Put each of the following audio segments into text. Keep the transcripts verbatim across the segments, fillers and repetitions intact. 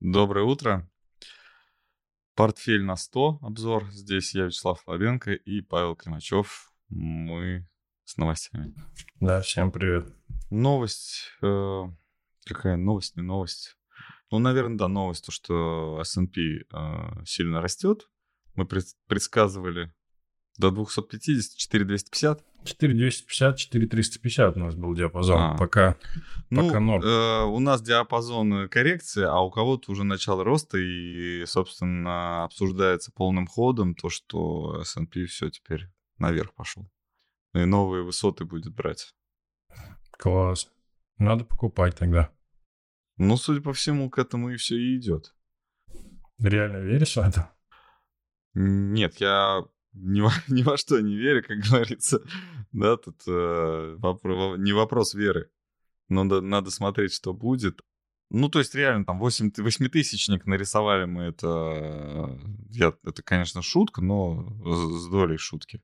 Доброе утро. Портфель на сто. Обзор. Здесь я, Вячеслав Слабенко, и Павел Климачев. Мы с новостями. Да, всем привет. Новость. Э, какая новость, не новость? Ну, наверное, да, новость, то, что эс энд пи э, сильно растет. Мы пред, предсказывали до двухсот пятидесяти, четыре тысячи двести пятьдесят. четыре тысячи двести пятьдесят, четыре тысячи триста пятьдесят у нас был диапазон, а. пока, ну, пока норм. Э, у нас диапазон коррекции, а у кого-то уже начало роста, и, собственно, обсуждается полным ходом то, что эс энд пи все теперь наверх пошел. И новые высоты будет брать. Класс. Надо покупать тогда. Ну, судя по всему, к этому и все и идет. Реально веришь в это? Нет, я ни во, ни во что не верю, как говорится. Да, тут э, вопрос, не вопрос веры. Но надо, надо смотреть, что будет. Ну, то есть реально там восьмитысячник нарисовали мы. Это, я, это, конечно, шутка, но с долей шутки.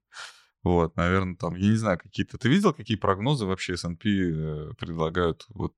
Вот, наверное, там, я не знаю, какие-то... Ты видел, какие прогнозы вообще эс энд пи предлагают? Вот,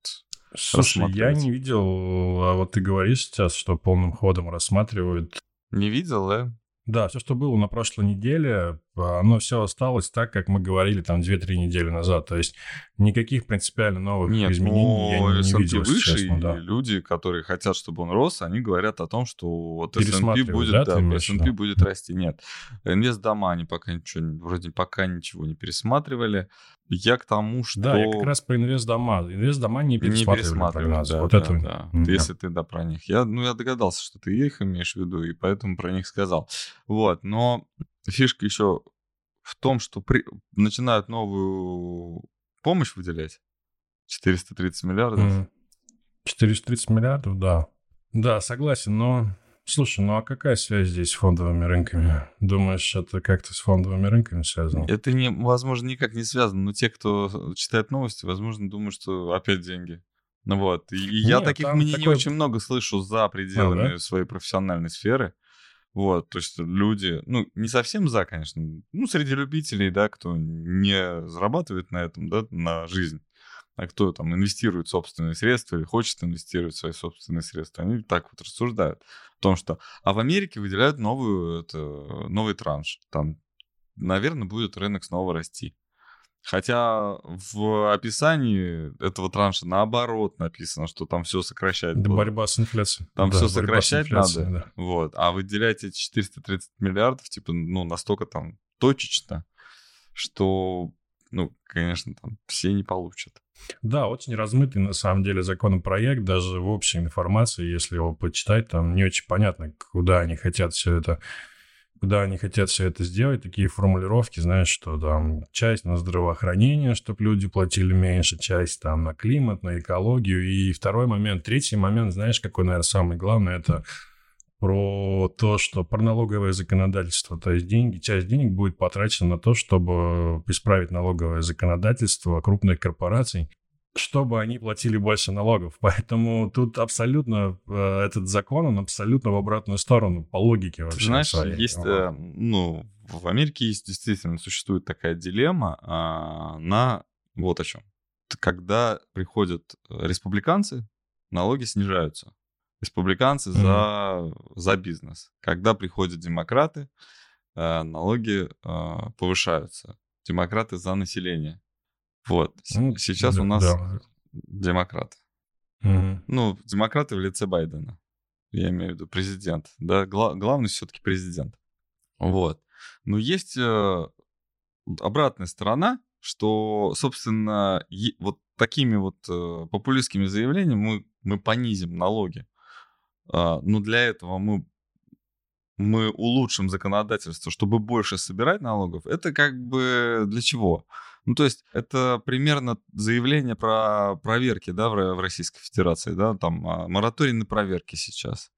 слушай, я не видел, а вот ты говоришь сейчас, что полным ходом рассматривают. Не видел, да? Да, все, что было на прошлой неделе, оно все осталось так, как мы говорили там две-три недели назад. То есть никаких принципиально новых Нет, изменений я не, не видел, выше, если честно. Да. Люди, которые хотят, чтобы он рос, они говорят о том, что вот эс энд пи будет, да, да, эс энд пи будет расти. Нет, инвестдома они пока ничего, вроде пока ничего не пересматривали. Я к тому, что... Да, я как раз про инвестдома. Инвестдома не пересматривали прогнозы. Да, вот да, это... да. Mm-hmm. Если ты, да, про них. Я, ну, я догадался, что ты их имеешь в виду, и поэтому про них сказал. Вот, но фишка еще в том, что при... начинают новую помощь выделять. четыреста тридцать миллиардов. Mm-hmm. четыреста тридцать миллиардов, да. Да, согласен, но... Слушай, ну а какая связь здесь с фондовыми рынками? Думаешь, это как-то с фондовыми рынками связано? Это, не, возможно, никак не связано, но те, кто читает новости, возможно, думают, что опять деньги. Ну вот, и Нет, я таких мнений такой... очень много слышу за пределами а, да? своей профессиональной сферы. Вот, то есть люди, ну, не совсем за, конечно, ну, среди любителей, да, кто не зарабатывает на этом, да, на жизнь. А кто там инвестирует собственные средства или хочет инвестировать свои собственные средства, они так вот рассуждают о том, что... А в Америке выделяют новую, это, новый транш. Там, наверное, будет рынок снова расти. Хотя в описании этого транша наоборот написано, что там все сокращать. Да, борьба с инфляцией. Там да, все сокращать надо. Да. Вот. А выделять эти четыреста тридцать миллиардов, типа, ну, настолько там точечно, что... Ну, конечно, там все не получат. Да, очень размытый, на самом деле, законопроект. Даже в общей информации, если его почитать, там не очень понятно, куда они хотят все это, куда они хотят все это сделать. Такие формулировки, знаешь, что там часть на здравоохранение, чтобы люди платили меньше, часть там на климат, на экологию. И второй момент, третий момент, знаешь, какой, наверное, самый главный, это... про то, что про налоговое законодательство, то есть деньги, часть денег будет потрачена на то, чтобы исправить налоговое законодательство крупных корпораций, чтобы они платили больше налогов. Поэтому тут абсолютно этот закон, он абсолютно в обратную сторону, по логике вообще. Ты знаешь, своей. Есть, ну, в Америке есть, действительно существует такая дилемма, а, на вот о чем. Когда приходят республиканцы, налоги снижаются. Республиканцы mm-hmm. за, за бизнес. Когда приходят демократы, э, налоги э, повышаются. Демократы за население. Вот. Mm-hmm. Сейчас mm-hmm. у нас mm-hmm. демократы. Mm-hmm. Ну, демократы в лице Байдена. Я имею в виду президент. Да, гла- главный все-таки президент. Mm-hmm. Вот. Но есть э, обратная сторона, что, собственно, е- вот такими вот э, популистскими заявлениями мы, мы понизим налоги. Но для этого мы, мы улучшим законодательство, чтобы больше собирать налогов. Это как бы для чего? Ну, то есть это примерно заявление про проверки, да, в Российской Федерации. Да, там мораторий на проверки сейчас.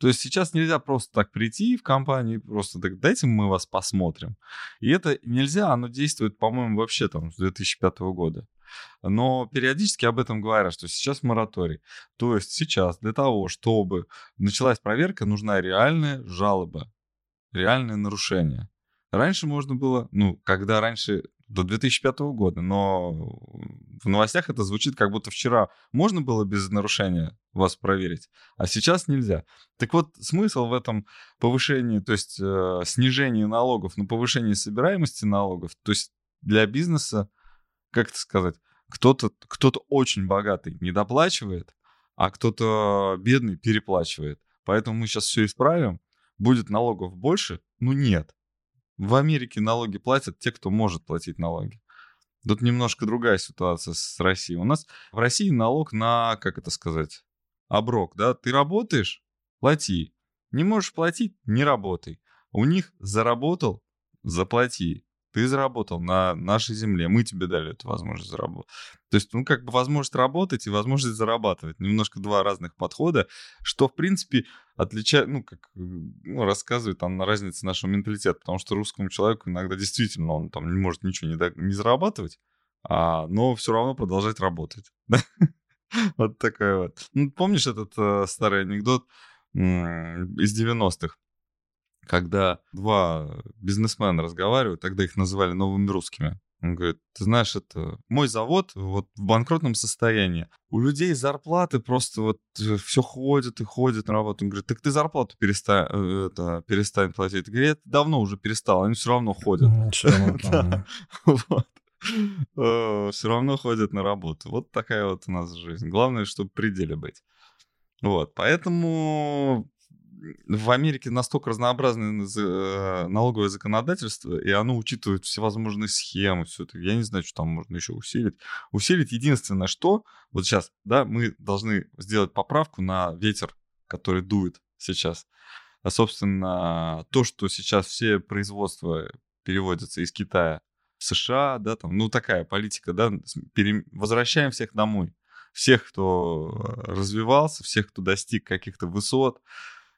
То есть сейчас нельзя просто так прийти в компанию и просто так, дайте мы вас посмотрим. И это нельзя, оно действует, по-моему, вообще там с две тысячи пятого года. Но периодически об этом говорят, что сейчас мораторий. То есть сейчас для того, чтобы началась проверка, нужна реальная жалоба, реальное нарушение. Раньше можно было, ну, когда раньше до две тысячи пятого года, но в новостях это звучит, как будто вчера можно было без нарушения вас проверить, а сейчас нельзя. Так вот, смысл в этом повышении, то есть э, снижении налогов, но повышении собираемости налогов, то есть для бизнеса, как это сказать, кто-то, кто-то очень богатый недоплачивает, а кто-то бедный переплачивает. Поэтому мы сейчас все исправим, будет налогов больше, ну нет. В Америке налоги платят те, кто может платить налоги. Тут немножко другая ситуация с Россией. У нас в России налог на, как это сказать, оброк, да? Ты работаешь, плати. Не можешь платить, не работай. У них заработал, заплати. Ты заработал на нашей земле. Мы тебе дали эту возможность заработать. То есть, ну, как бы возможность работать и возможность зарабатывать. Немножко два разных подхода, что, в принципе, отличает, ну, как ну, рассказывает там на разнице нашего менталитета. Потому что русскому человеку иногда действительно он там не может ничего не, до... не зарабатывать, а... но все равно продолжать работать. Вот такая вот. Ну, помнишь этот старый анекдот из девяностых? Когда два бизнесмена разговаривают, тогда их называли новыми русскими. Он говорит, ты знаешь, это мой завод вот в банкротном состоянии. У людей зарплаты просто вот все ходят и ходят на работу. Он говорит, так ты зарплату перестань, это, перестань платить. Говорит, я давно уже перестал, они все равно ходят. Все равно ходят на работу. Вот такая вот у нас жизнь. Главное, чтобы при деле быть. Вот, поэтому... В Америке настолько разнообразное налоговое законодательство, и оно учитывает всевозможные схемы, все это. Я не знаю, что там можно еще усилить. Усилить единственное, что вот сейчас, да, мы должны сделать поправку на ветер, который дует сейчас. А, собственно, то, что сейчас все производства переводятся из Китая в США, да, там, ну, такая политика, да, пере... возвращаем всех домой. Всех, кто развивался, всех, кто достиг каких-то высот,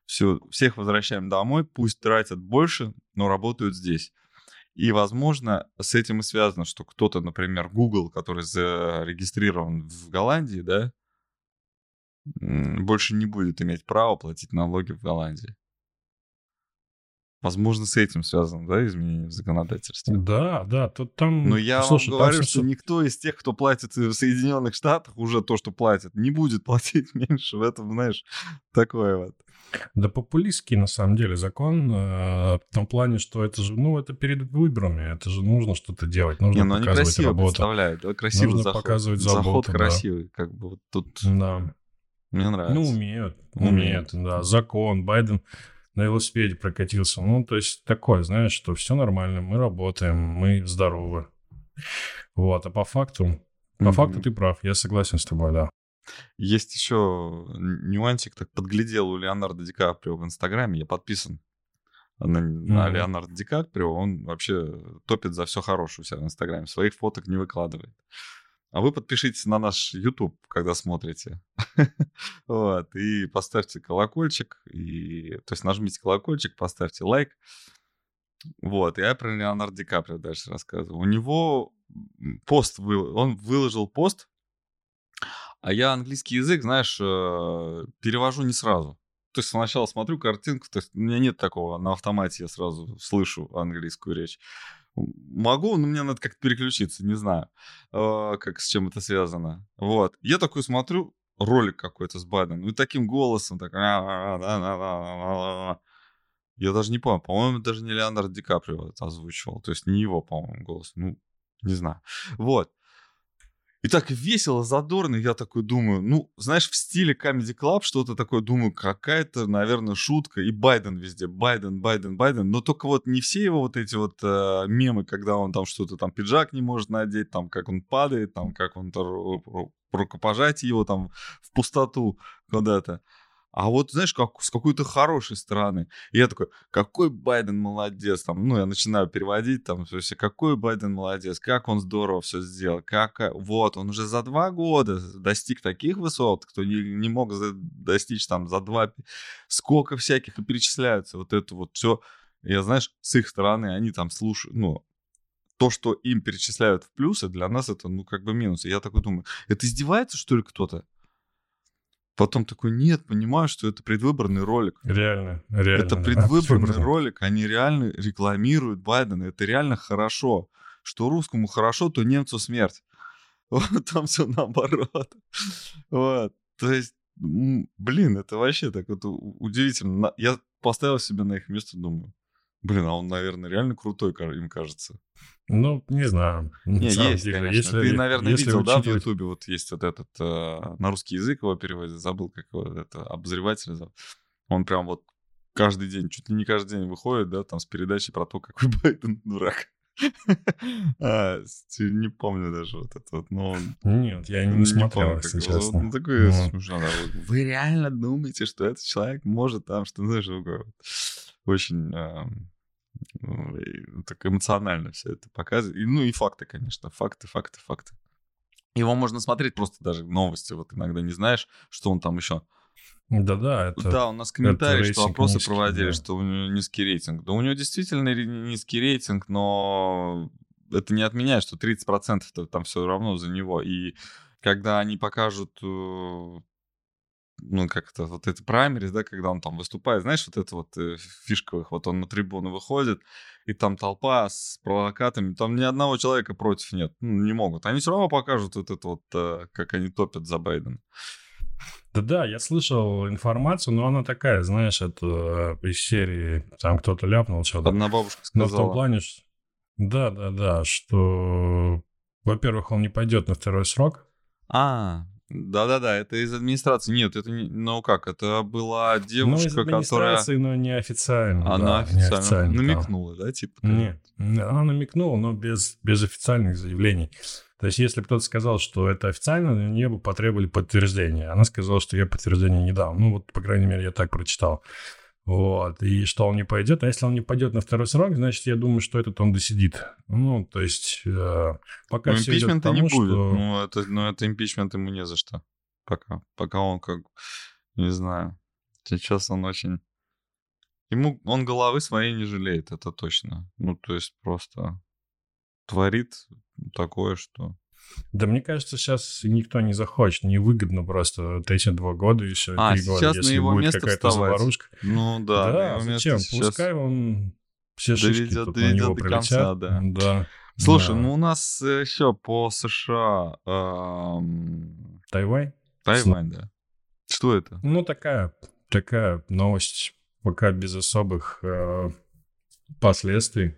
все, всех возвращаем домой, пусть тратят больше, но работают здесь. И, возможно, с этим и связано, что кто-то, например, Google, который зарегистрирован в Голландии, да, больше не будет иметь права платить налоги в Голландии. Возможно, с этим связано, да, изменение в законодательстве. Да, да. То, там... Но я Слушай, вам говорю, что все... никто из тех, кто платит в Соединенных Штатах, уже то, что платит, не будет платить меньше. В этом, знаешь, такое вот. Да популистский, на самом деле, закон э, в том плане, что это же, ну, это перед выборами, это же нужно что-то делать, нужно Не, показывать работу. Да, красиво нужно заход. показывать заход, заход да. красивый, как бы вот тут да. мне нравится. Ну, умеют, умеют, умеют, да, закон, Байден на велосипеде прокатился, ну, то есть такое, знаешь, что все нормально, мы работаем, мы здоровы, вот, а по факту, по mm-hmm. факту ты прав, я согласен с тобой, да. Есть еще нюансик, так подглядел у Леонардо Ди Каприо в Инстаграме, я подписан на, на mm-hmm. Леонардо Ди Каприо, он вообще топит за все хорошее у себя в Инстаграме, своих фоток не выкладывает. А вы подпишитесь на наш YouTube, когда смотрите, вот, и поставьте колокольчик, и... то есть нажмите колокольчик, поставьте лайк, вот, я про Леонардо Ди Каприо дальше рассказываю. У него пост, был... он выложил пост. А я английский язык, знаешь, перевожу не сразу. То есть сначала смотрю картинку, то есть у меня нет такого, на автомате я сразу слышу английскую речь. Могу, но мне надо как-то переключиться, не знаю, как, с чем это связано. Вот. Я такой смотрю, ролик какой-то с Байденом, и таким голосом, так... Я даже не помню, по-моему, даже не Леонардо Ди Каприо озвучивал, то есть не его, по-моему, голос, ну, не знаю. Вот. И так весело, задорно, я такой думаю, ну, знаешь, в стиле Comedy Club что-то такое, думаю, какая-то, наверное, шутка. И Байден везде, Байден, Байден, Байден. Но только вот не все его вот эти вот э, мемы, когда он там что-то, там, пиджак не может надеть, там, как он падает, там, как он рукопожатие его там в пустоту куда-то. А вот, знаешь, как, с какой-то хорошей стороны. И я такой, какой Байден молодец. Там, ну, я начинаю переводить, там, то есть, какой Байден молодец, как он здорово все сделал. Как... Вот, он уже за два года достиг таких высот, кто не, не мог за... достичь там за два... Сколько всяких и перечисляются. Вот это вот все. Я, знаешь, с их стороны они там слушают, ну, то, что им перечисляют в плюсы, для нас это, ну, как бы минусы. Я такой думаю, это издевается, что ли, кто-то? Потом такой, нет, понимаю, что это предвыборный ролик. Реально, реально. Это предвыборный ролик, они реально рекламируют Байдена, это реально хорошо, что русскому хорошо, то немцу смерть. Вот, там все наоборот. Вот. То есть, блин, это вообще так вот удивительно. Я поставил себя на их место, думаю, блин, а он, наверное, реально крутой, им кажется. Ну, не знаю. Не, есть, деле, конечно. Если, Ты, наверное, если видел, учитывать... да, в Ютубе вот есть вот этот, э, на русский язык его переводят, забыл, как его, это обозреватель. Он прям вот каждый день, чуть ли не каждый день выходит, да, там с передачей про то, какой Байден дурак. А, не помню даже вот это вот, но... Нет, я не, не смотрел, помню, если честно. Ну, такой но... смешно. Да. Вы реально думаете, что этот человек может там что-то, знаешь, такое? Очень э, э, так эмоционально все это показывает. И, ну и факты, конечно, факты, факты, факты. Его можно смотреть просто даже новости, вот иногда не знаешь, что он там еще... Да-да, это... Да, у нас комментарии, рейтинг, что опросы низкий, проводили, да. Что у него низкий рейтинг. Да у него действительно низкий рейтинг, но это не отменяет, что тридцать процентов там все равно за него. И когда они покажут, ну, как-то вот это праймерис, да, когда он там выступает, знаешь, вот это вот фишковых, вот он на трибуну выходит, и там толпа с плакатами, там ни одного человека против нет, ну, не могут. Они все равно покажут вот это вот, как они топят за Байдена. Да-да, я слышал информацию, но она такая, знаешь, это из серии, там кто-то ляпнул что-то. Одна бабушка сказала. Но в том плане, что... Да-да-да, что, во-первых, он не пойдет на второй срок. А, да-да-да, это из администрации. Нет, это не... Ну как, это была девушка, которая... Ну, из администрации, которая... но не официально. Она да, официально, официально намекнула, там. Да, типа? Нет, она намекнула, но без, без официальных заявлений. То есть, если кто-то сказал, что это официально, на нее бы потребовали подтверждение. Она сказала, что я подтверждение не дам. Ну, вот, по крайней мере, я так прочитал. Вот. И что он не пойдет. А если он не пойдет на второй срок, значит, я думаю, что этот он досидит. Ну, то есть, э, пока ну, все идет к тому, не будет. Что... Ну, это, ну, это импичмент ему не за что. Пока. Пока он как... Не знаю. Сейчас он очень... Ему... Он головы своей не жалеет, это точно. Ну, то есть, просто... Творит такое, что... Да мне кажется, сейчас никто не захочет. Невыгодно просто вот эти два года еще. А, три сейчас года, на его место вставать. Ну да, да зачем? Пускай он все доведет, шишки тут на него до прилетят. Конца, да. Да. Слушай, да. Ну у нас еще по США... Эм... Тайвань? Тайвань, С... да. Что это? Ну такая, такая новость, пока без особых э, последствий.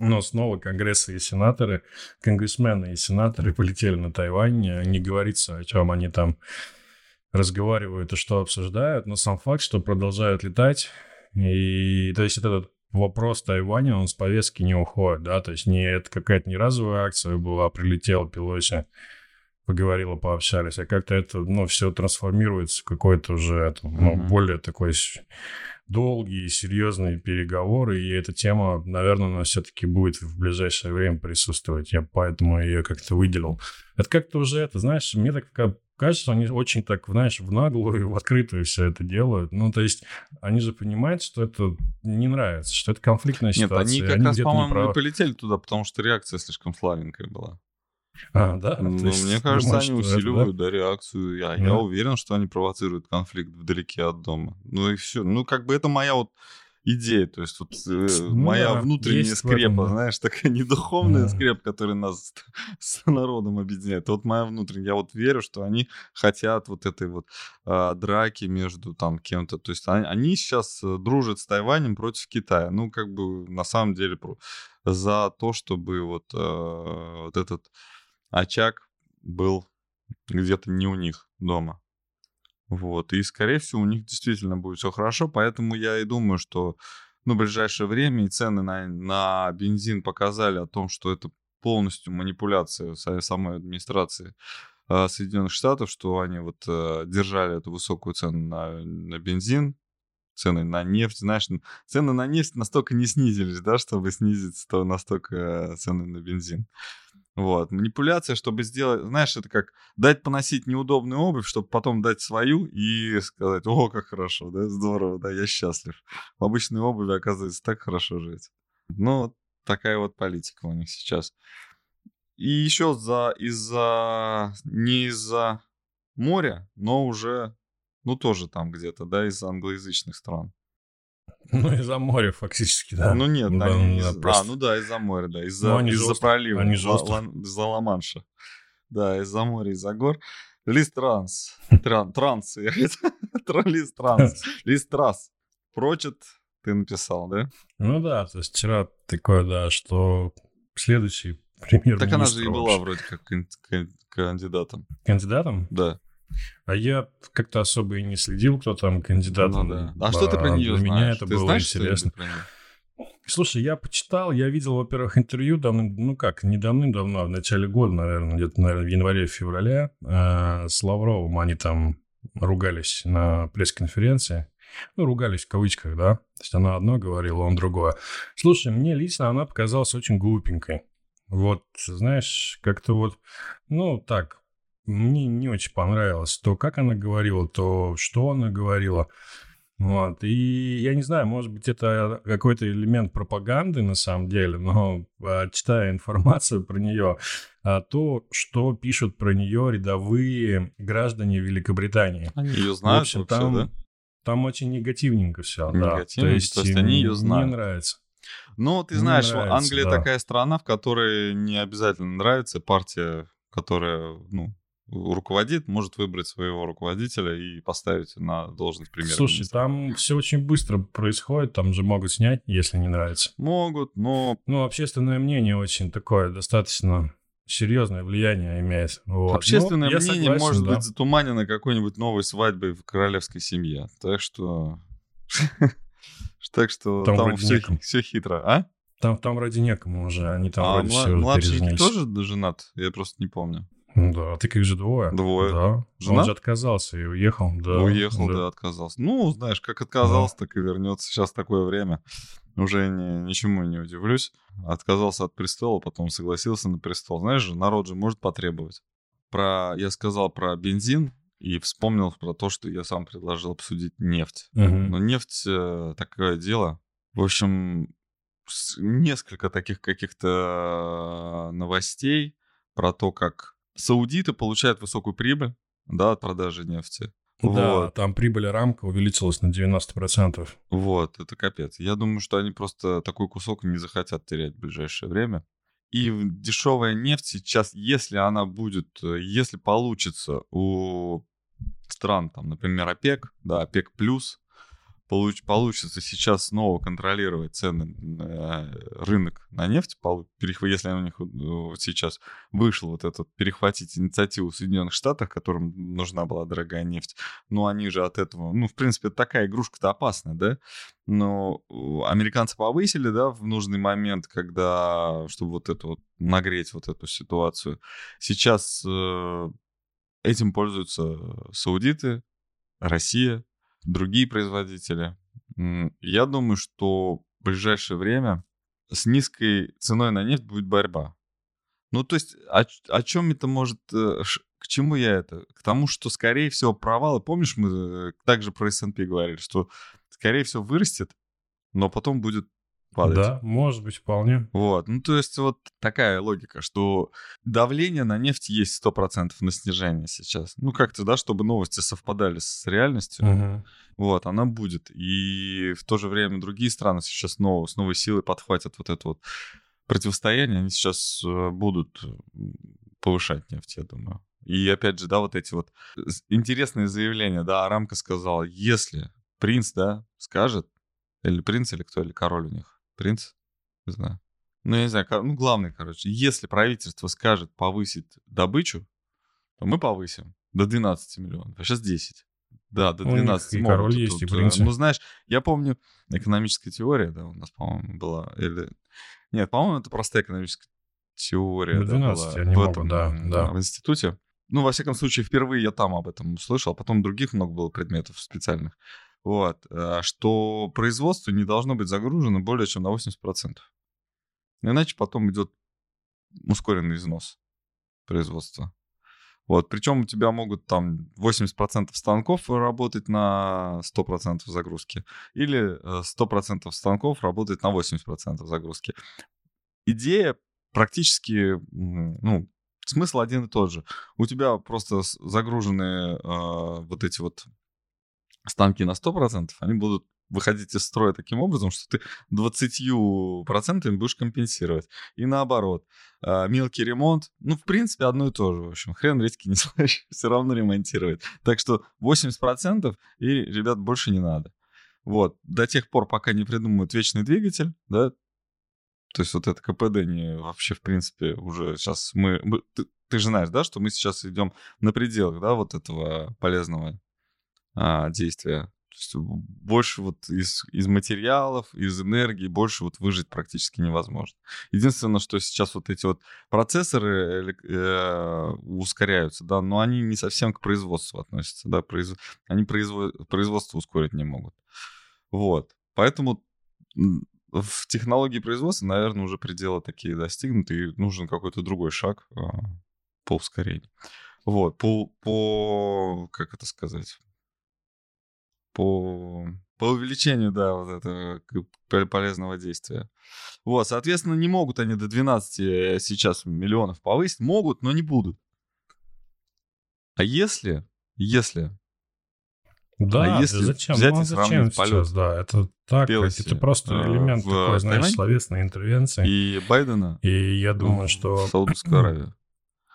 Но снова конгрессы и сенаторы, конгрессмены и сенаторы полетели на Тайвань. Не говорится, о чем они там разговаривают и что обсуждают. Но сам факт, что продолжают летать. И то есть этот вопрос Тайваня, он с повестки не уходит. Да? То есть не, это какая-то не разовая акция была, прилетела Пелоси, поговорила, пообщались. А как-то это ну, все трансформируется в какой-то уже там, ну, mm-hmm. более такой... долгие, серьезные переговоры, и эта тема, наверное, она все-таки будет в ближайшее время присутствовать. Я поэтому ее как-то выделил. Это как-то уже это, знаешь, мне так кажется, они очень так, знаешь, в наглую и в открытую все это делают. Ну, то есть, они же понимают, что это не нравится, что это конфликтная ситуация. Нет, они как они раз, по-моему, не полетели туда, потому что реакция слишком слабенькая была. А, да? Ну, то есть, мне кажется, думаешь, они усиливают это, да? Да, реакцию. Я, да. Я уверен, что они провоцируют конфликт вдалеке от дома. Ну и все. Ну, как бы это моя вот идея. То есть, вот, ну, моя да, внутренняя скрепа, этом, знаешь, такая недуховная да. скрепа, которая нас с народом объединяет. Вот моя внутренняя. Я вот верю, что они хотят вот этой вот а, драки между там кем-то. То есть, они, они сейчас дружат с Тайванем против Китая. Ну, как бы, на самом деле, за то, чтобы вот, а, вот этот... очаг был где-то не у них дома. Вот. И, скорее всего, у них действительно будет все хорошо. Поэтому я и думаю, что ну, в ближайшее время и цены на, на бензин показали о том, что это полностью манипуляция самой администрации э, Соединенных Штатов, что они вот, э, держали эту высокую цену на, на бензин, цены на нефть. Знаешь, цены на нефть настолько не снизились, да, чтобы снизить то настолько цены на бензин. Вот, манипуляция, чтобы сделать, знаешь, это как дать поносить неудобную обувь, чтобы потом дать свою и сказать, о, как хорошо, да, здорово, да, я счастлив. В обычной обуви, оказывается, так хорошо жить. Ну, вот такая вот политика у них сейчас. И еще за, из-за, не из-за моря, но уже, ну, тоже там где-то, да, из англоязычных стран. Ну, из-за моря фактически, да. Ну, нет, да, они, да, из... просто... а, ну да, из-за моря, да, из-за, из-за пролива, из-за Ла-Манша. Да, из-за моря, из-за гор. Лиз Транс, Тран... Транс, я говорю, Лиз Транс, Лиз Трасс, прочит, ты написал, да? Ну да, то есть вчера такое, да, что следующий премьер-министр... Так она же и была вроде как кандидатом. Кандидатом? Да. А я как-то особо и не следил, кто там кандидат. Ну, да. А что ты про нее знаешь? Для меня это ты было знаешь, интересно. Слушай, я почитал, я видел, во-первых, интервью давно, ну как, не давным-давно, а в начале года, наверное, где-то наверное, в январе-феврале э, с Лавровым они там ругались на пресс-конференции. Ну, ругались в кавычках, да. То есть она одно говорила, он другое. Слушай, мне лично она показалась очень глупенькой. Вот, знаешь, как-то вот, ну так... Мне не очень понравилось то, как она говорила, то, что она говорила. Вот. И я не знаю, может быть, это какой-то элемент пропаганды на самом деле, но читая информацию про нее, то, что пишут про нее рядовые граждане Великобритании. Они ее знают, в общем, вообще, там, да? Там очень негативненько все. Негативно, да. То есть, то есть они ее знают. Мне нравится. Ну, ты знаешь, нравится, Англия да. такая страна, в которой не обязательно нравится партия, которая, ну, руководит, может выбрать своего руководителя и поставить на должность премьер-министра. Слушай, там все очень быстро происходит, там же могут снять, если не нравится. Могут, но... Ну, общественное мнение очень такое, достаточно серьезное влияние имеет. Вот. Общественное ну, мнение согласен, может да. быть затуманено какой-нибудь новой свадьбой в королевской семье. Так что... Так что там все хитро, а? Там, там вроде некому уже, они там а, вроде млад... все младший переженились. Тоже женат? Я просто не помню. Да, так их же двое. Двое. Да. Жена? Он же отказался и уехал. Да. Уехал, да. да, отказался. Ну, знаешь, как отказался, да. так и вернется. Сейчас такое время. Уже не, ничему не удивлюсь. Отказался от престола, потом согласился на престол. Знаешь же, народ же может потребовать. Про... Я сказал про бензин и вспомнил про то, что я сам предложил обсудить нефть. Угу. Но нефть такое дело. В общем... Несколько таких каких-то новостей про то, как саудиты получают высокую прибыль, да, от продажи нефти. Да, вот. Там прибыль Арамко увеличилась на девяносто процентов. Вот, это капец. Я думаю, что они просто такой кусок не захотят терять в ближайшее время. И дешевая нефть сейчас, если она будет, если получится у стран, там, например, ОПЕК, да, ОПЕК+, получится сейчас снова контролировать цены, рынок на нефть, если у них сейчас вышла вот эта перехватить инициативу в Соединенных Штатах, которым нужна была дорогая нефть, но они же от этого, ну, в принципе, такая игрушка-то опасная, да, но американцы повысили, да, в нужный момент, когда, чтобы вот это вот, нагреть вот эту ситуацию. Сейчас этим пользуются саудиты, Россия, другие производители. Я думаю, что в ближайшее время с низкой ценой на нефть будет борьба. Ну, то есть, о, о чем это может... К чему я это? К тому, что, скорее всего, провалы... Помнишь, мы также про эс энд пи говорили, что, скорее всего, вырастет, но потом будет падать. Да, может быть, вполне. Вот. Ну, то есть, вот такая логика, что давление на нефть есть сто процентов на снижение сейчас. Ну, как-то, да, чтобы новости совпадали с реальностью. Угу. Вот, она будет. И в то же время другие страны сейчас снова, с новой силой подхватят вот это вот противостояние. Они сейчас будут повышать нефть, я думаю. И опять же, да, вот эти вот интересные заявления, да, Арамко сказал, если принц, да, скажет, или принц, или кто, или король у них, принц? Не знаю. Ну, я не знаю. Ну, главный, короче. Если правительство скажет повысить добычу, то мы повысим до двенадцать миллионов. А сейчас десять. Да, до двенадцати. У них и король есть, и принц. Ну, знаешь, я помню, экономическая теория, да, у нас, по-моему, была. Или... Нет, по-моему, это простая экономическая теория. До двенадцати, да, они в этом, могут, да, да. В институте. Ну, во всяком случае, впервые я там об этом услышал, а потом других много было предметов специальных. Вот, что производство не должно быть загружено более чем на восемьдесят процентов. Иначе потом идет ускоренный износ производства. Вот, причем у тебя могут там восемьдесят процентов станков работать на сто процентов загрузки. Или сто процентов станков работать на восемьдесят процентов загрузки. Идея практически, ну, смысл один и тот же. У тебя просто загружены э, вот эти вот... станки на сто процентов, они будут выходить из строя таким образом, что ты двадцатью процентами будешь компенсировать. И наоборот, мелкий ремонт, ну, в принципе, одно и то же, в общем, хрен редьки не слышишь, все равно ремонтировать. Так что восемьдесят процентов и, ребят, больше не надо. Вот, до тех пор, пока не придумают вечный двигатель, да, то есть вот это КПД не вообще, в принципе, уже сейчас мы... мы ты, ты же знаешь, да, что мы сейчас идем на пределах, да, вот этого полезного а, действия. То есть больше вот из, из материалов, из энергии, больше вот выжить практически невозможно. Единственное, что сейчас вот эти вот процессоры э, ускоряются, да, но они не совсем к производству относятся, да, произ... они производ... производство ускорить не могут. Вот, поэтому... В технологии производства, наверное, уже пределы такие достигнуты, и нужен какой-то другой шаг а, по ускорению. Вот, по, по... Как это сказать? По... По увеличению, да, вот этого полезного действия. Вот, соответственно, не могут они до двенадцати сейчас миллионов повысить. Могут, но не будут. А если... Если... Да, а если да, зачем? Взять ну, и сравнить полет? Да, это так, Пелоси, это просто элемент в, такой, в, знаешь, Тайвань? Словесной интервенции. И Байдена? И я думаю, ну, что... Саудовскую Аравию.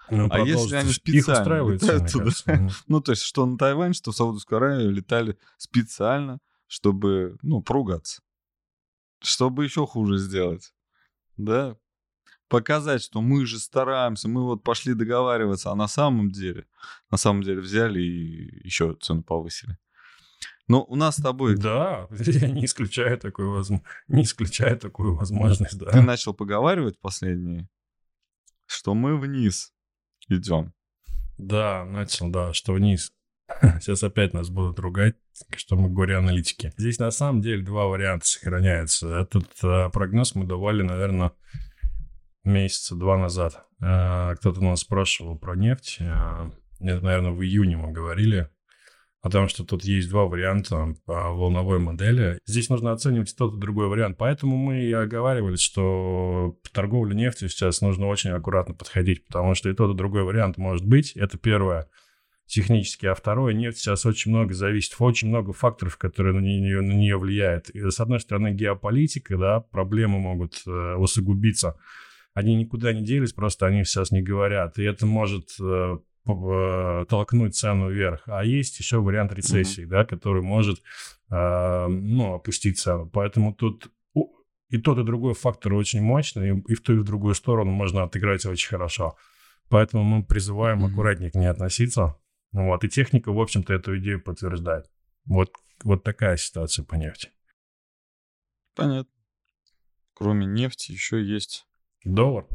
Ну, а если они специально летают туда? Ну, то есть, что на Тайвань, что в Саудовскую Аравию летали специально, чтобы, ну, поругаться. Чтобы еще хуже сделать. Да? Показать, что мы же стараемся, мы вот пошли договариваться, а на самом деле, на самом деле взяли и еще цену повысили. Но у нас с тобой... Да, я не исключаю такую, воз... не исключаю такую возможность. Да. Ты начал поговаривать последние, что мы вниз идем. Да, начал, да, что вниз. Сейчас опять нас будут ругать, что мы горе-аналитики. Здесь на самом деле два варианта сохраняются. Этот э, прогноз мы давали, наверное, месяца два назад. Э, кто-то нас спрашивал про нефть. Э, это, наверное, в июне мы говорили. Потому что тут есть два варианта по волновой модели. Здесь нужно оценивать тот и другой вариант. Поэтому мы и оговаривались, что по торговле нефтью сейчас нужно очень аккуратно подходить, потому что и тот, и другой вариант может быть. Это первое, технически. А второе, нефть сейчас очень много зависит. Очень много факторов, которые на нее, на нее влияют. И, с одной стороны, геополитика, да, проблемы могут э, усугубиться. Они никуда не делись, просто они сейчас не говорят. И это может... Э, толкнуть цену вверх. А есть еще вариант рецессии, mm-hmm. да, который может э, ну, опуститься. Поэтому тут и тот, и другой фактор очень мощный, и в ту, и в другую сторону можно отыграть очень хорошо. Поэтому мы призываем mm-hmm. аккуратнее к ней относиться. Вот. И техника, в общем-то, эту идею подтверждает. Вот, вот такая ситуация по нефти. Понятно. Кроме нефти еще есть... Доллар.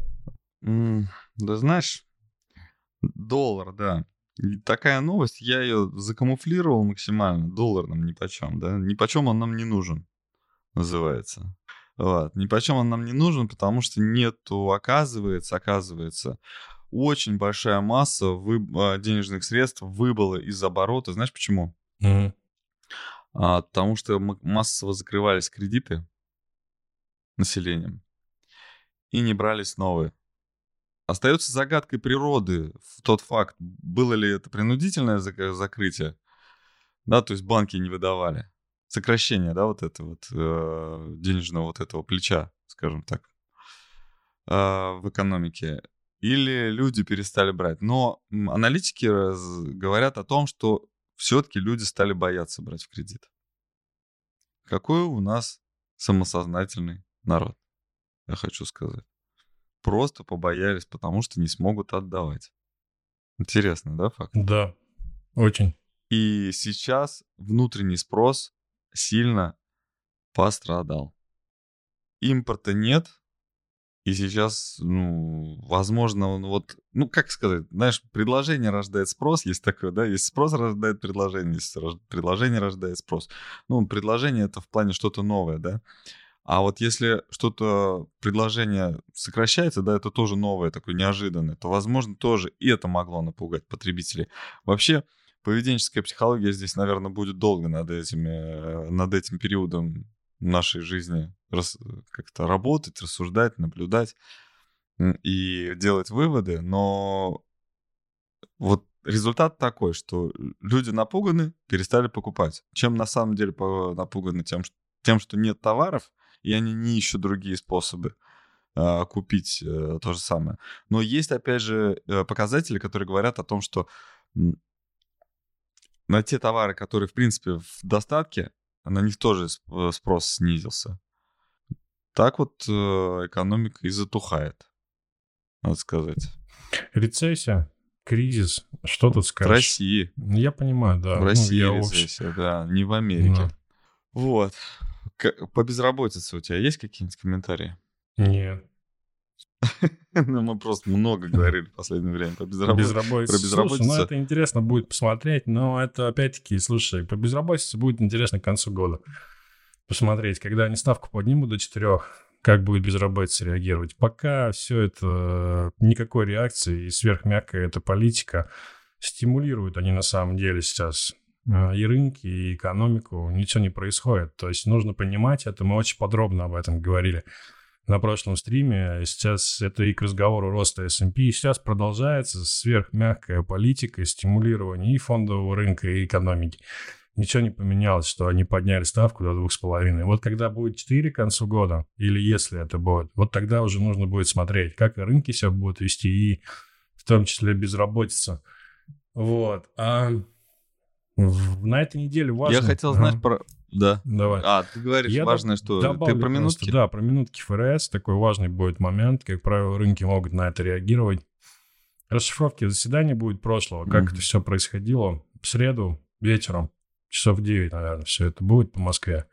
Mm, да знаешь... Доллар, да. И такая новость, я ее закамуфлировал максимально. Доллар нам нипочем, да. Нипочем он нам не нужен, называется. Вот. Нипочем он нам не нужен, потому что нету, оказывается, оказывается, очень большая масса вы... денежных средств выбыла из оборота. Знаешь почему? Mm-hmm. А, потому что массово закрывались кредиты населением и не брались новые. Остается загадкой природы тот факт, было ли это принудительное закрытие, да, то есть банки не выдавали, сокращение, да, вот этого вот, э, денежного вот этого плеча, скажем так, э, в экономике, или люди перестали брать. Но аналитики говорят о том, что все-таки люди стали бояться брать в кредит. Какой у нас самосознательный народ, я хочу сказать. Просто побоялись, потому что не смогут отдавать. Интересно, да, факт? Да, очень. И сейчас внутренний спрос сильно пострадал. Импорта нет. И сейчас, ну, возможно, он вот... Ну, как сказать, знаешь, предложение рождает спрос. Есть такое, да? Есть спрос рождает предложение, есть рож... предложение рождает спрос. Ну, предложение — это в плане что-то новое, да? А вот если что-то, предложение сокращается, да, это тоже новое, такое неожиданное, то, возможно, тоже и это могло напугать потребителей. Вообще, поведенческая психология здесь, наверное, будет долго над этими, над этим периодом нашей жизни рас, как-то работать, рассуждать, наблюдать и делать выводы, но вот Результат такой, что люди напуганы, перестали покупать. Чем на самом деле напуганы? Тем, что, тем, что нет товаров, и они не ищут другие способы э, купить э, то же самое. Но есть, опять же, показатели, которые говорят о том, что на те товары, которые, в принципе, в достатке, на них тоже спрос снизился. Так вот э, экономика и затухает, надо сказать. Рецессия, кризис, что тут скажешь? В России. Я понимаю, да. В России ну, рецессия, общ... да, не в Америке. Да. Вот. К- по безработице у тебя есть какие-нибудь комментарии? Нет. Ну, мы просто много говорили в последнее время про безработицу. Слушай, ну это интересно будет посмотреть, но это опять-таки, слушай, по безработице будет интересно к концу года посмотреть, когда они ставку поднимут до четырех, как будет безработица реагировать. Пока все это никакой реакции, и сверхмягкая эта политика стимулирует они на самом деле сейчас и рынки, и экономику, ничего не происходит. То есть нужно понимать это, мы очень подробно об этом говорили на прошлом стриме, сейчас это и к разговору роста эс энд пи, сейчас продолжается сверхмягкая политика стимулирования и фондового рынка, и экономики. Ничего не поменялось, что они подняли ставку до двух с половиной. Вот когда будет четыре к концу года, или если это будет, вот тогда уже нужно будет смотреть, как рынки себя будут вести, и в том числе безработица. Вот. А на этой неделе важно... Я хотел знать а... про... Да. Давай. А, ты говоришь, я важное, что ты про минутки? Просто, да, про минутки эф эр эс. Такой важный будет момент. Как правило, рынки могут на это реагировать. Расшифровки заседания будет прошлого. Как mm-hmm. это все происходило. В среду вечером, часов девять, наверное, все это будет по Москве.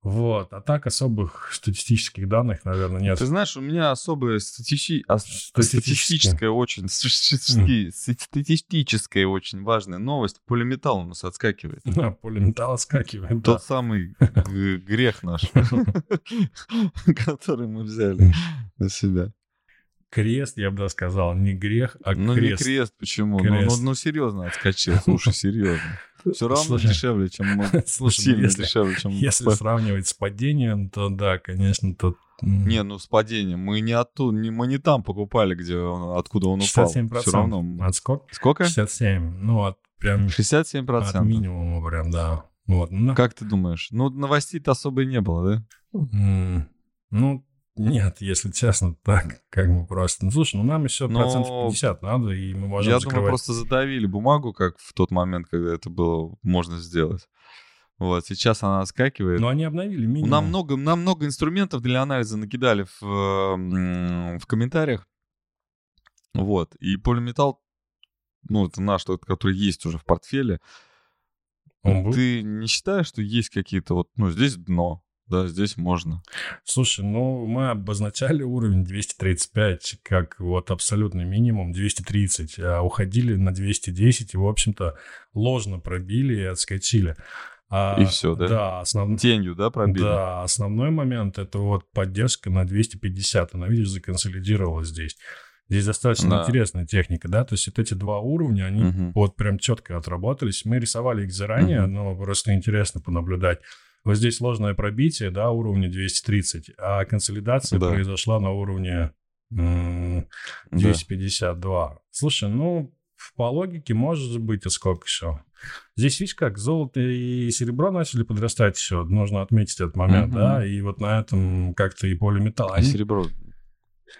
Вот. А так особых статистических данных, наверное, нет. Ты знаешь, у меня особое стати... статистическое очень, статистическая очень важная новость. Полиметалл у нас отскакивает. Да, полиметалл отскакивает. Тот да. самый грех наш, который мы взяли на себя. Крест, я бы сказал, не грех, а крест. Ну не крест, почему? Ну серьезно отскочил, слушай, серьезно. Все равно слушай, дешевле, чем мы. Слушай, сильно если, дешевле, чем если мы. Сравнивать с падением, то да, конечно, тут... Не, ну с падением. Мы не оттуда, не, мы не там покупали, где он, откуда он упал. шестьдесят семь процентов Все равно... Отскок? Сколько? шестьдесят семь процентов Ну, от прям... шестьдесят семь процентов От минимума прям, да. Вот. Ну, как ты думаешь? Ну, новостей-то особо и не было, да? Mm. Ну, нет, если честно, так, как бы просто... Ну, слушай, ну нам еще Но... процентов пятьдесят надо, и мы можем Я закрывать. Я думаю, просто задавили бумагу, как в тот момент, когда это было можно сделать. Вот, сейчас она отскакивает. Но они обновили минимум. Нам много, нам много инструментов для анализа накидали в, в комментариях. Вот, и полиметалл, ну, это наш, тот, который есть уже в портфеле. Он был? Ты не считаешь, что есть какие-то вот... Ну, здесь дно. Да, здесь можно. Слушай, ну мы обозначали уровень двести тридцать пять как вот абсолютный минимум двести тридцать, а уходили на двести десять и, в общем-то, ложно пробили и отскочили. А, и все, да? Да, основ... Тенью, да, пробили? Да, основной момент – это вот поддержка на двести пятьдесят. Она, видишь, законсолидировалась здесь. Здесь достаточно да. интересная техника, да, то есть вот эти два уровня, они угу. вот прям четко отработались. Мы рисовали их заранее, угу. но просто интересно понаблюдать. Вот здесь ложное пробитие, да, уровня двести тридцать, а консолидация да. произошла на уровне м- двести пятьдесят два. Да. Слушай, ну, по логике, может быть, и сколько еще. Здесь, видишь, как золото и серебро начали подрастать еще, нужно отметить этот момент, угу. да, и вот на этом как-то и полиметалл. А серебро?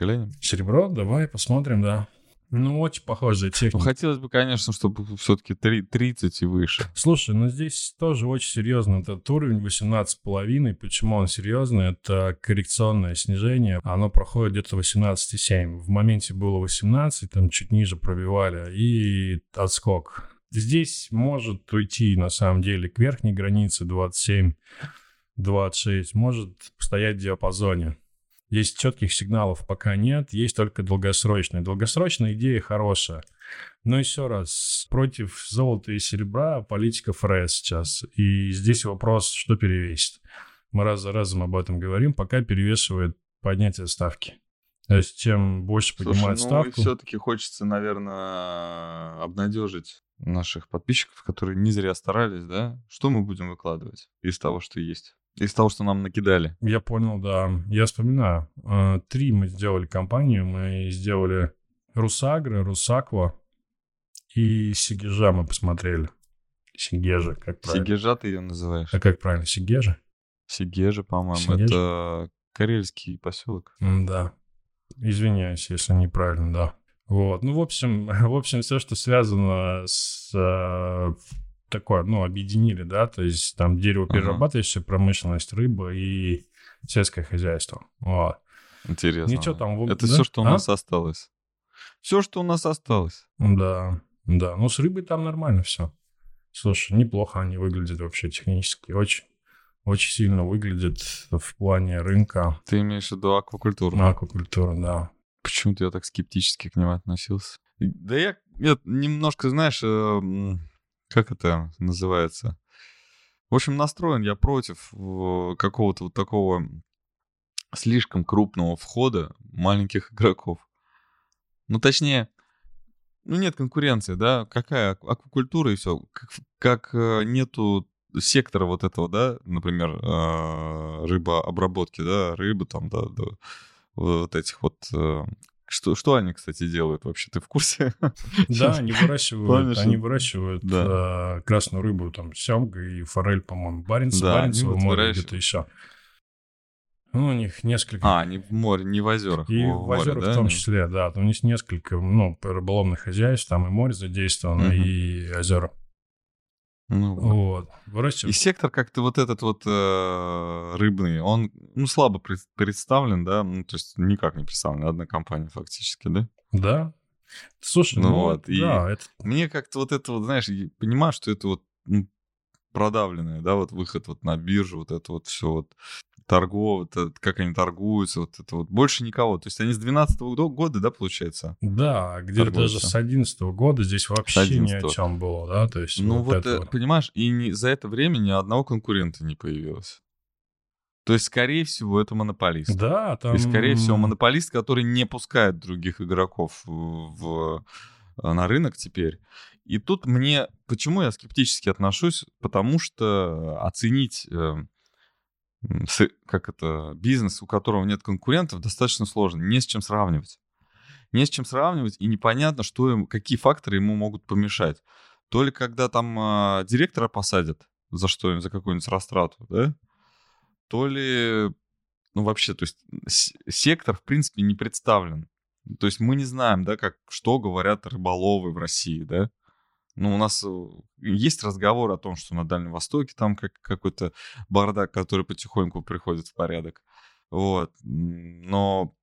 Глянем? Серебро? Давай посмотрим, да. Ну, очень похожая техника. Ну, хотелось бы, конечно, чтобы все-таки тридцать и выше. Слушай, ну здесь тоже очень серьезный этот уровень, восемнадцать целых пять десятых. Почему он серьезный? Это коррекционное снижение. Оно проходит где-то восемнадцать целых семь десятых. В моменте было восемнадцать, там чуть ниже пробивали. И отскок. Здесь может уйти, на самом деле, к верхней границе двадцать семь двадцать шесть. Может постоять в диапазоне. Здесь четких сигналов пока нет, есть только долгосрочные. Долгосрочная идея хорошая. Но еще раз, против золота и серебра политика эф эр эс сейчас. И здесь вопрос, что перевесит. Мы раз за разом об этом говорим, пока перевешивает поднятие ставки. То есть чем больше поднимают ставку... Слушай, ну все-таки хочется, наверное, обнадежить наших подписчиков, которые не зря старались, да? Что мы будем выкладывать из того, что есть? Из того, что нам накидали. Я понял, да. Я вспоминаю. Три мы сделали компанию. Мы сделали Русагро, Руссаква и Сигежа мы посмотрели. Сигежа, как правильно? Сигежа ты ее называешь? А как правильно, Сигежа? Сигежа, по-моему, Сигежа? Это карельский поселок. Да, извиняюсь, если неправильно, да. Вот, ну, в общем, в общем, все, что связано с э, такое, ну, объединили, да, то есть там деревоперерабатывающая промышленность, рыба и сельское хозяйство. Вот. Интересно. Ничего там, это да? Все, что у а? нас осталось. Все, что у нас осталось. Да, да. Ну, с рыбой там нормально все. Слушай, неплохо они выглядят вообще технически. Очень, очень сильно выглядят в плане рынка. Ты имеешь в виду аквакультуру? Аквакультуру, да. Почему-то я так скептически к нему относился. Да я, я немножко, знаешь, э, как это называется? В общем, настроен я против какого-то вот такого слишком крупного входа маленьких игроков. Ну, точнее, ну нет конкуренции, да? Какая аквакультура и все. Как, как нету сектора вот этого, да? Например, э, рыбообработки, да? Рыбы там, да, да. Вот этих вот... Что, что они, кстати, делают вообще? Ты в курсе? Да, они выращивают, они выращивают да. красную рыбу, там, сёмга и форель, по-моему, баренцева, да, баренцева вот море, где-то еще. Ну, у них несколько... А, они в море, не в озерах. И в, в озерах да, в том они? числе, да. У них несколько, ну, рыболовных хозяйств, там и море задействовано, угу. и озера. Ну, вот. Вот. И сектор как-то вот этот вот э, рыбный, он ну, слабо представлен, да? Ну, то есть никак не представлен, одна компания фактически, да? Да. Слушай, ну, ну вот, и да, это... мне как-то вот это вот, знаешь, я понимаю, что это вот ну, продавленное, да, вот выход вот на биржу, вот это вот все вот торгово, вот как они торгуются, вот это вот. Больше никого. То есть они с двенадцатого года, да, получается? Да, где-то торгуются. Даже с одиннадцатого года здесь вообще ни о чем было, да, то есть... Ну вот, вот это... понимаешь, и не, за это время ни одного конкурента не появилось. То есть, скорее всего, это монополист. Да, там... И, скорее всего, монополист, который не пускает других игроков в... на рынок теперь. И тут мне... Почему я скептически отношусь? Потому что оценить, как это, бизнес, у которого нет конкурентов, достаточно сложно. Не с чем сравнивать. Не с чем сравнивать, и непонятно, что им, какие факторы ему могут помешать. То ли когда там директора посадят за что-нибудь, за какую-нибудь растрату, да? То ли... Ну, вообще, то есть сектор, в принципе, не представлен. То есть мы не знаем, да, как, что говорят рыболовы в России, да. Ну, у нас есть разговор о том, что на Дальнем Востоке там как, какой-то бардак, который потихоньку приходит в порядок. Вот. Но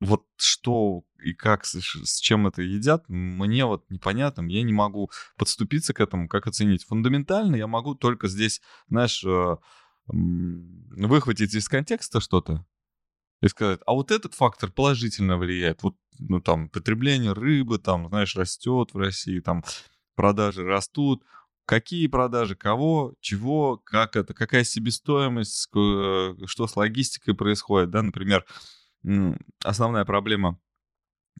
вот что и как, с чем это едят, мне вот непонятно. Я не могу подступиться к этому, как оценить. Фундаментально я могу только здесь, знаешь, выхватить из контекста что-то. И сказать, а вот этот фактор положительно влияет. Вот, ну, там, потребление рыбы, там, знаешь, растет в России, там, продажи растут. Какие продажи, кого, чего, как это, какая себестоимость, что с логистикой происходит, да, например, основная проблема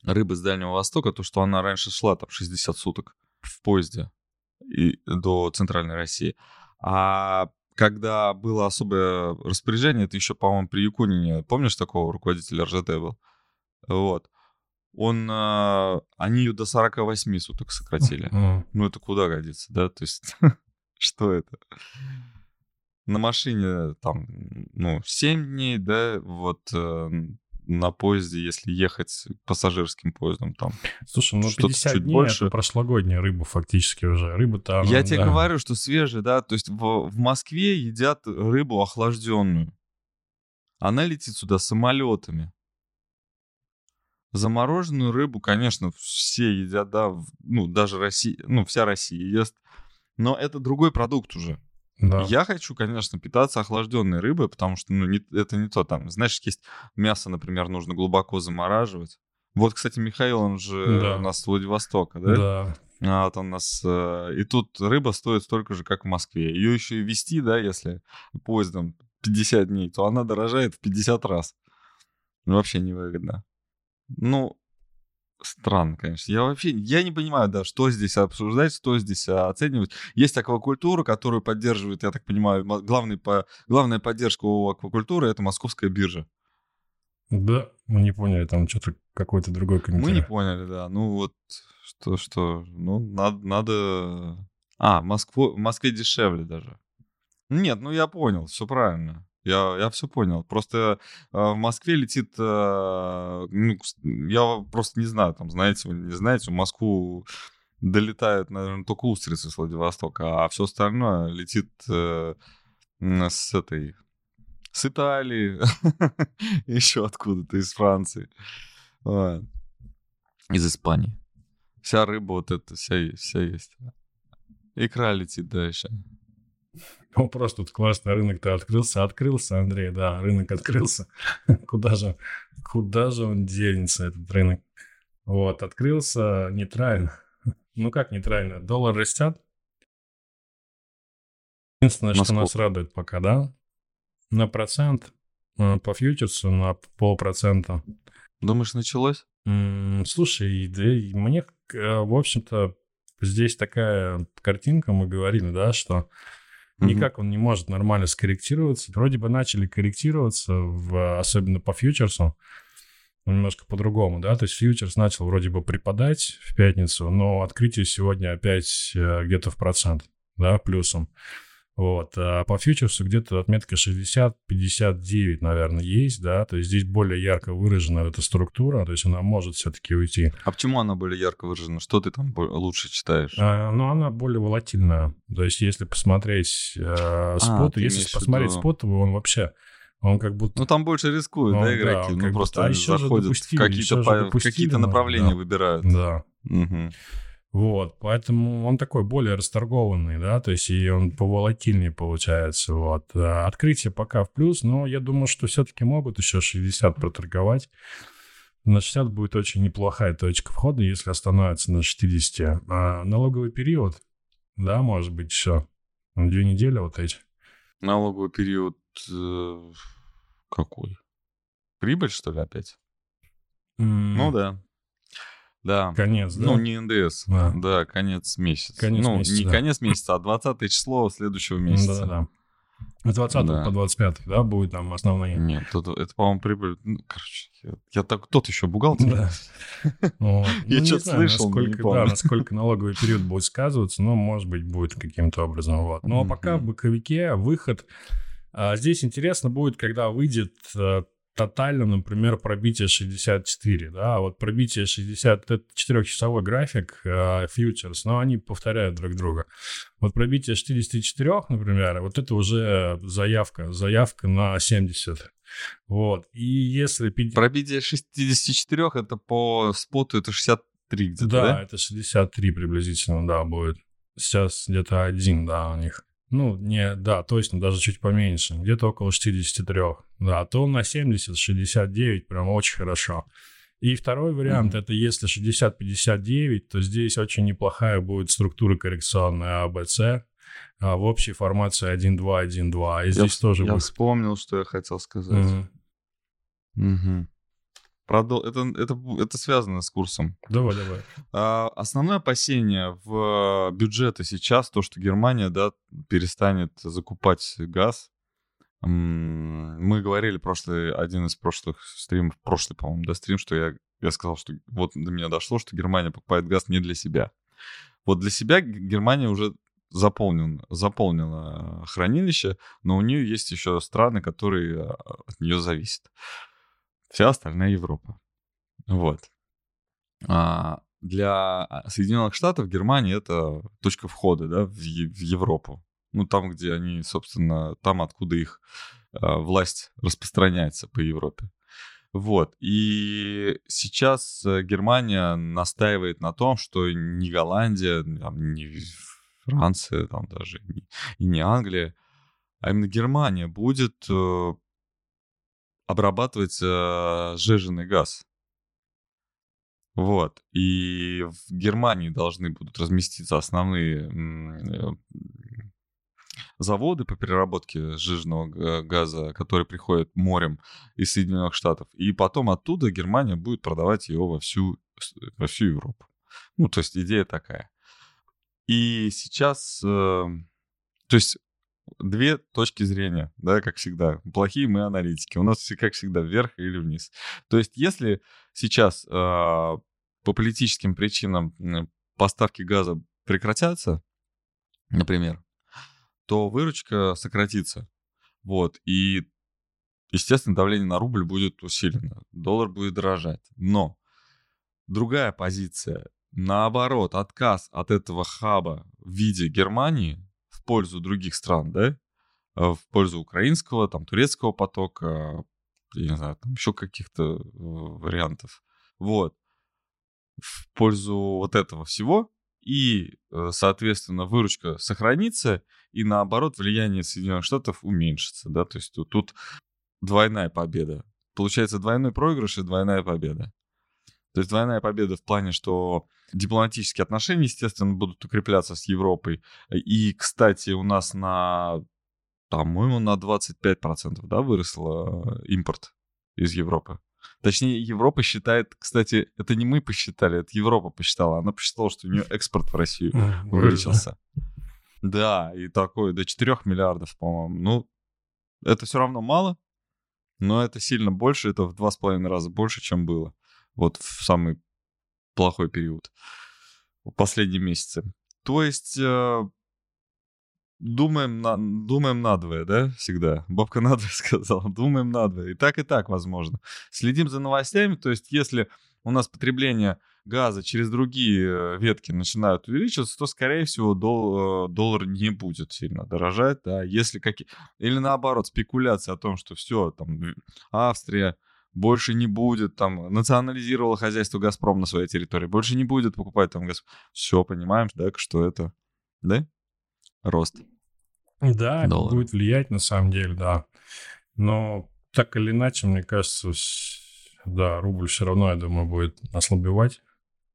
рыбы с Дальнего Востока, то, что она раньше шла, там, шестьдесят суток в поезде и, до Центральной России, а... Когда было особое распоряжение, это еще, по-моему, при Якунине, помнишь, такого руководителя эр жэ тэ был? Вот. Он, э, они ее до сорока восьми суток сократили. Mm-hmm. Ну, это куда годится, да? То есть, что это? На машине, там, ну, семь дней, да, вот... Э, на поезде, если ехать пассажирским поездом, там... Слушай, ну пятьдесят дней больше. Это прошлогодняя рыба фактически уже. Рыба-то... Я да. тебе говорю, что свежая, да, то есть в, в Москве едят рыбу охлажденную. Она летит сюда самолетами. Замороженную рыбу, конечно, все едят, да, ну, даже Россия, ну, вся Россия ест, но это другой продукт уже. Да. Я хочу, конечно, питаться охлажденной рыбой, потому что ну, не, это не то там. Знаешь, есть мясо, например, нужно глубоко замораживать. Вот, кстати, Михаил, он же да. у нас с Владивостока, да? Да. А, вот он нас... И тут рыба стоит столько же, как в Москве. Ее еще и везти, да, если поездом пятьдесят дней, то она дорожает в пятьдесят раз. Вообще невыгодно. Ну, странно, конечно. Я вообще я не понимаю, да, что здесь обсуждать, что здесь оценивать. Есть аквакультура, которую поддерживает, я так понимаю, главный по, главная поддержка у аквакультуры — это Московская биржа. Да, мы не поняли, там что-то какой-то другой комментарий. Мы не поняли, да. Ну вот, что, что, ну надо... надо... А, Москву, в Москве дешевле даже. Нет, ну я понял, все правильно. Я, я все понял. Просто э, в Москве летит... Э, ну, я просто не знаю, там, знаете вы, не знаете, в Москву долетают, наверное, только устрицы с Владивостока, а все остальное летит э, с этой... С Италии, еще откуда-то, из Франции, из Испании. Вся рыба вот эта, вся, вся есть. Икра летит, да, еще. Ну, просто тут классный рынок-то открылся, открылся, Андрей, да, рынок открылся. Куда же, куда же он денется, этот рынок? Вот, открылся нейтрально. Ну, как нейтрально? Доллар растет. Единственное, Москва, что нас радует пока, да? На процент, по фьючерсу, на полпроцента. Думаешь, началось? Слушай, да, мне, в общем-то, здесь такая картинка, мы говорили, да, что никак он не может нормально скорректироваться. Вроде бы начали корректироваться, в, особенно по фьючерсу, немножко по-другому, да, то есть фьючерс начал вроде бы припадать в пятницу, но открытие сегодня опять где-то в процент, да, плюсом. Вот, а по фьючерсу где-то отметка шестьдесят пятьдесят девять, наверное, есть, да, то есть здесь более ярко выражена эта структура, то есть она может все-таки уйти. А почему она более ярко выражена? Что ты там лучше читаешь? А, ну, она более волатильная, то есть если посмотреть а, спот, а, если посмотреть виду... спотовый, он вообще, он как будто... Ну, там больше рискуют, он, да, игроки, да, ну, просто а заходят, какие-то, по... какие-то направления, да, выбирают. Да. Угу. Вот, поэтому он такой более расторгованный, да, то есть и он поволатильнее получается, вот. Открытие пока в плюс, но я думаю, что все-таки могут еще шестьдесят проторговать. На шестьдесят будет очень неплохая точка входа, если остановится на шестидесяти. А налоговый период, да, может быть, еще две недели вот эти. Налоговый период какой? Прибыль, что ли, опять? Mm. Ну да. Да. Конец, да? Ну, не эн дэ эс, да, да, конец месяца. Конец ну, месяца, не да. конец месяца, а двадцатое число следующего месяца. Да-да-да. С двадцатого да. по двадцать пятое, да, будет там основные? Нет, это, это по-моему, прибыль... Ну, короче, я, я так... Тот еще бухгалтер. Я что-то слышал, не помню. Насколько налоговый период будет сказываться, но, может быть, будет каким-то образом. Ну, а пока в боковике выход. Здесь интересно будет, когда выйдет... Тотально, например, пробитие шестьдесят четыре, да, вот пробитие шестьдесят, это четырёхчасовой график э, фьючерс, но они повторяют друг друга. Вот пробитие шестьдесят четыре, например, вот это уже заявка, заявка на семьдесят. Вот, и если... Пробитие шестьдесят четыре, это по споту, это шестьдесят три где-то, да? Да, это шестьдесят три приблизительно, да, будет. Сейчас где-то один, да, у них. Ну, не, да, точно, даже чуть поменьше, где-то около шестидесяти трёх, да, то на семьдесят шестьдесят девять прям очень хорошо. И второй вариант, mm-hmm. это если шестьдесят пятьдесят девять, то здесь очень неплохая будет структура коррекционная а бэ цэ в общей формации один два один два, и я здесь в, тоже... Я будет... вспомнил, что я хотел сказать. Mm-hmm. Mm-hmm. Продол... Это, это, это связано с курсом. Давай, давай. А, основное опасение в бюджете сейчас то, что Германия, да, перестанет закупать газ. Мы говорили прошлый, один из прошлых стримов, прошлый, по-моему, да, стрим, что я, я сказал, что вот до меня дошло, что Германия покупает газ не для себя. Вот для себя Германия уже заполнен, заполнила хранилище, но у нее есть еще страны, которые от нее зависят. Вся остальная Европа. Вот. А для Соединенных Штатов Германия — это точка входа, да, в, е- в Европу. Ну, там, где они, собственно, там, откуда их а, власть распространяется по Европе. Вот. И сейчас Германия настаивает на том, что не Голландия, там, не Франция, там даже не, и не Англия, а именно Германия будет... обрабатывать э, сжиженный газ. Вот. И в Германии должны будут разместиться основные э, заводы по переработке сжиженного газа, которые приходят морем из Соединенных Штатов. И потом оттуда Германия будет продавать его во всю, во всю Европу. Ну, то есть идея такая. И сейчас... Э, то есть две точки зрения, да, как всегда. Плохие мы аналитики. У нас, как всегда, вверх или вниз. То есть, если сейчас э, по политическим причинам поставки газа прекратятся, например, то выручка сократится. Вот. И, естественно, давление на рубль будет усилено. Доллар будет дорожать. Но другая позиция. Наоборот, отказ от этого хаба в виде Германии в пользу других стран, да, в пользу украинского, там, турецкого потока, я не знаю, там еще каких-то вариантов, вот, в пользу вот этого всего, и, соответственно, выручка сохранится, и, наоборот, влияние Соединенных Штатов уменьшится, да, то есть тут двойная победа. Получается двойной проигрыш и двойная победа. То есть двойная победа в плане, что дипломатические отношения, естественно, будут укрепляться с Европой. И, кстати, у нас на, по-моему, на двадцать пять процентов, да, выросла импорт из Европы. Точнее, Европа считает, кстати, это не мы посчитали, это Европа посчитала. Она посчитала, что у нее экспорт в Россию увеличился. Да, и такой до четырёх миллиардов, по-моему. Ну, это все равно мало, но это сильно больше, это в два с половиной раза больше, чем было. Вот в самый плохой период, в последние месяцы. То есть э, думаем, на, думаем надвое, да, всегда. Бабка надвое сказала, думаем надвое. И так, и так возможно. Следим за новостями, то есть если у нас потребление газа через другие ветки начинают увеличиваться, то, скорее всего, дол- доллар не будет сильно дорожать. Да? Если какие... Или наоборот, спекуляция о том, что все, там, Австрия, больше не будет, там, национализировало хозяйство «Газпром» на своей территории, больше не будет покупать там «Газпром». Все, понимаем, да, что это, да, рост. Да, доллара. Это будет влиять, на самом деле, да. Но так или иначе, мне кажется, да, рубль все равно, я думаю, будет ослабевать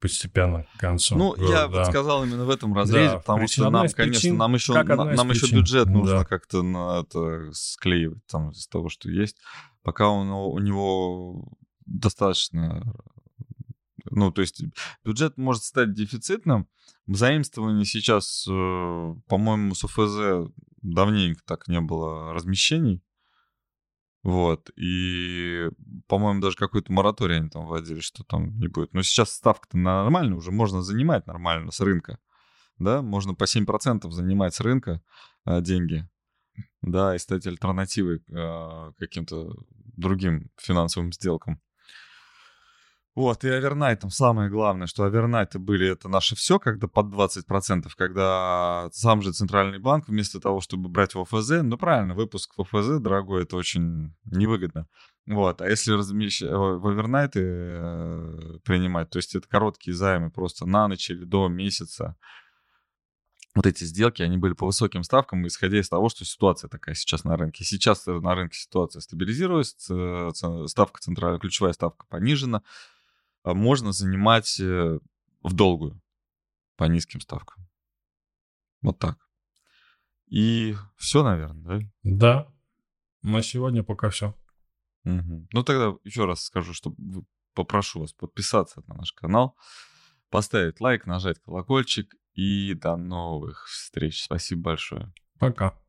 постепенно к концу. Ну, года, я да. бы сказал именно в этом разрезе, да, потому что нам, причин, конечно, нам еще, на, нам еще бюджет нужно да. как-то на это склеивать там из того, что есть. Пока он, у него достаточно... Ну, то есть бюджет может стать дефицитным. Заимствование сейчас, по-моему, с ОФЗ давненько так не было размещений. Вот. И, по-моему, даже какой-то мораторий они там вводили, что там не будет. Но сейчас ставка-то нормальная уже. Можно занимать нормально с рынка. Да? Можно по семь процентов занимать с рынка деньги. Да, и стать альтернативой э, каким-то другим финансовым сделкам. Вот, и овернайтом самое главное, что овернайты были, это наше все, когда под двадцать процентов, когда сам же Центральный банк, вместо того, чтобы брать в ОФЗ, ну правильно, выпуск в ОФЗ, дорогой, это очень невыгодно. Вот, а если размещ... в овернайты э, принимать, то есть это короткие займы просто на ночь или до месяца, вот эти сделки, они были по высоким ставкам, исходя из того, что ситуация такая сейчас на рынке. Сейчас на рынке ситуация стабилизировалась, ставка центральная, ключевая ставка понижена. Можно занимать в долгую по низким ставкам. Вот так. И все, наверное, да? Да. На сегодня пока все. Угу. Ну тогда еще раз скажу, что попрошу вас подписаться на наш канал, поставить лайк, нажать колокольчик. И до новых встреч. Спасибо большое. Пока.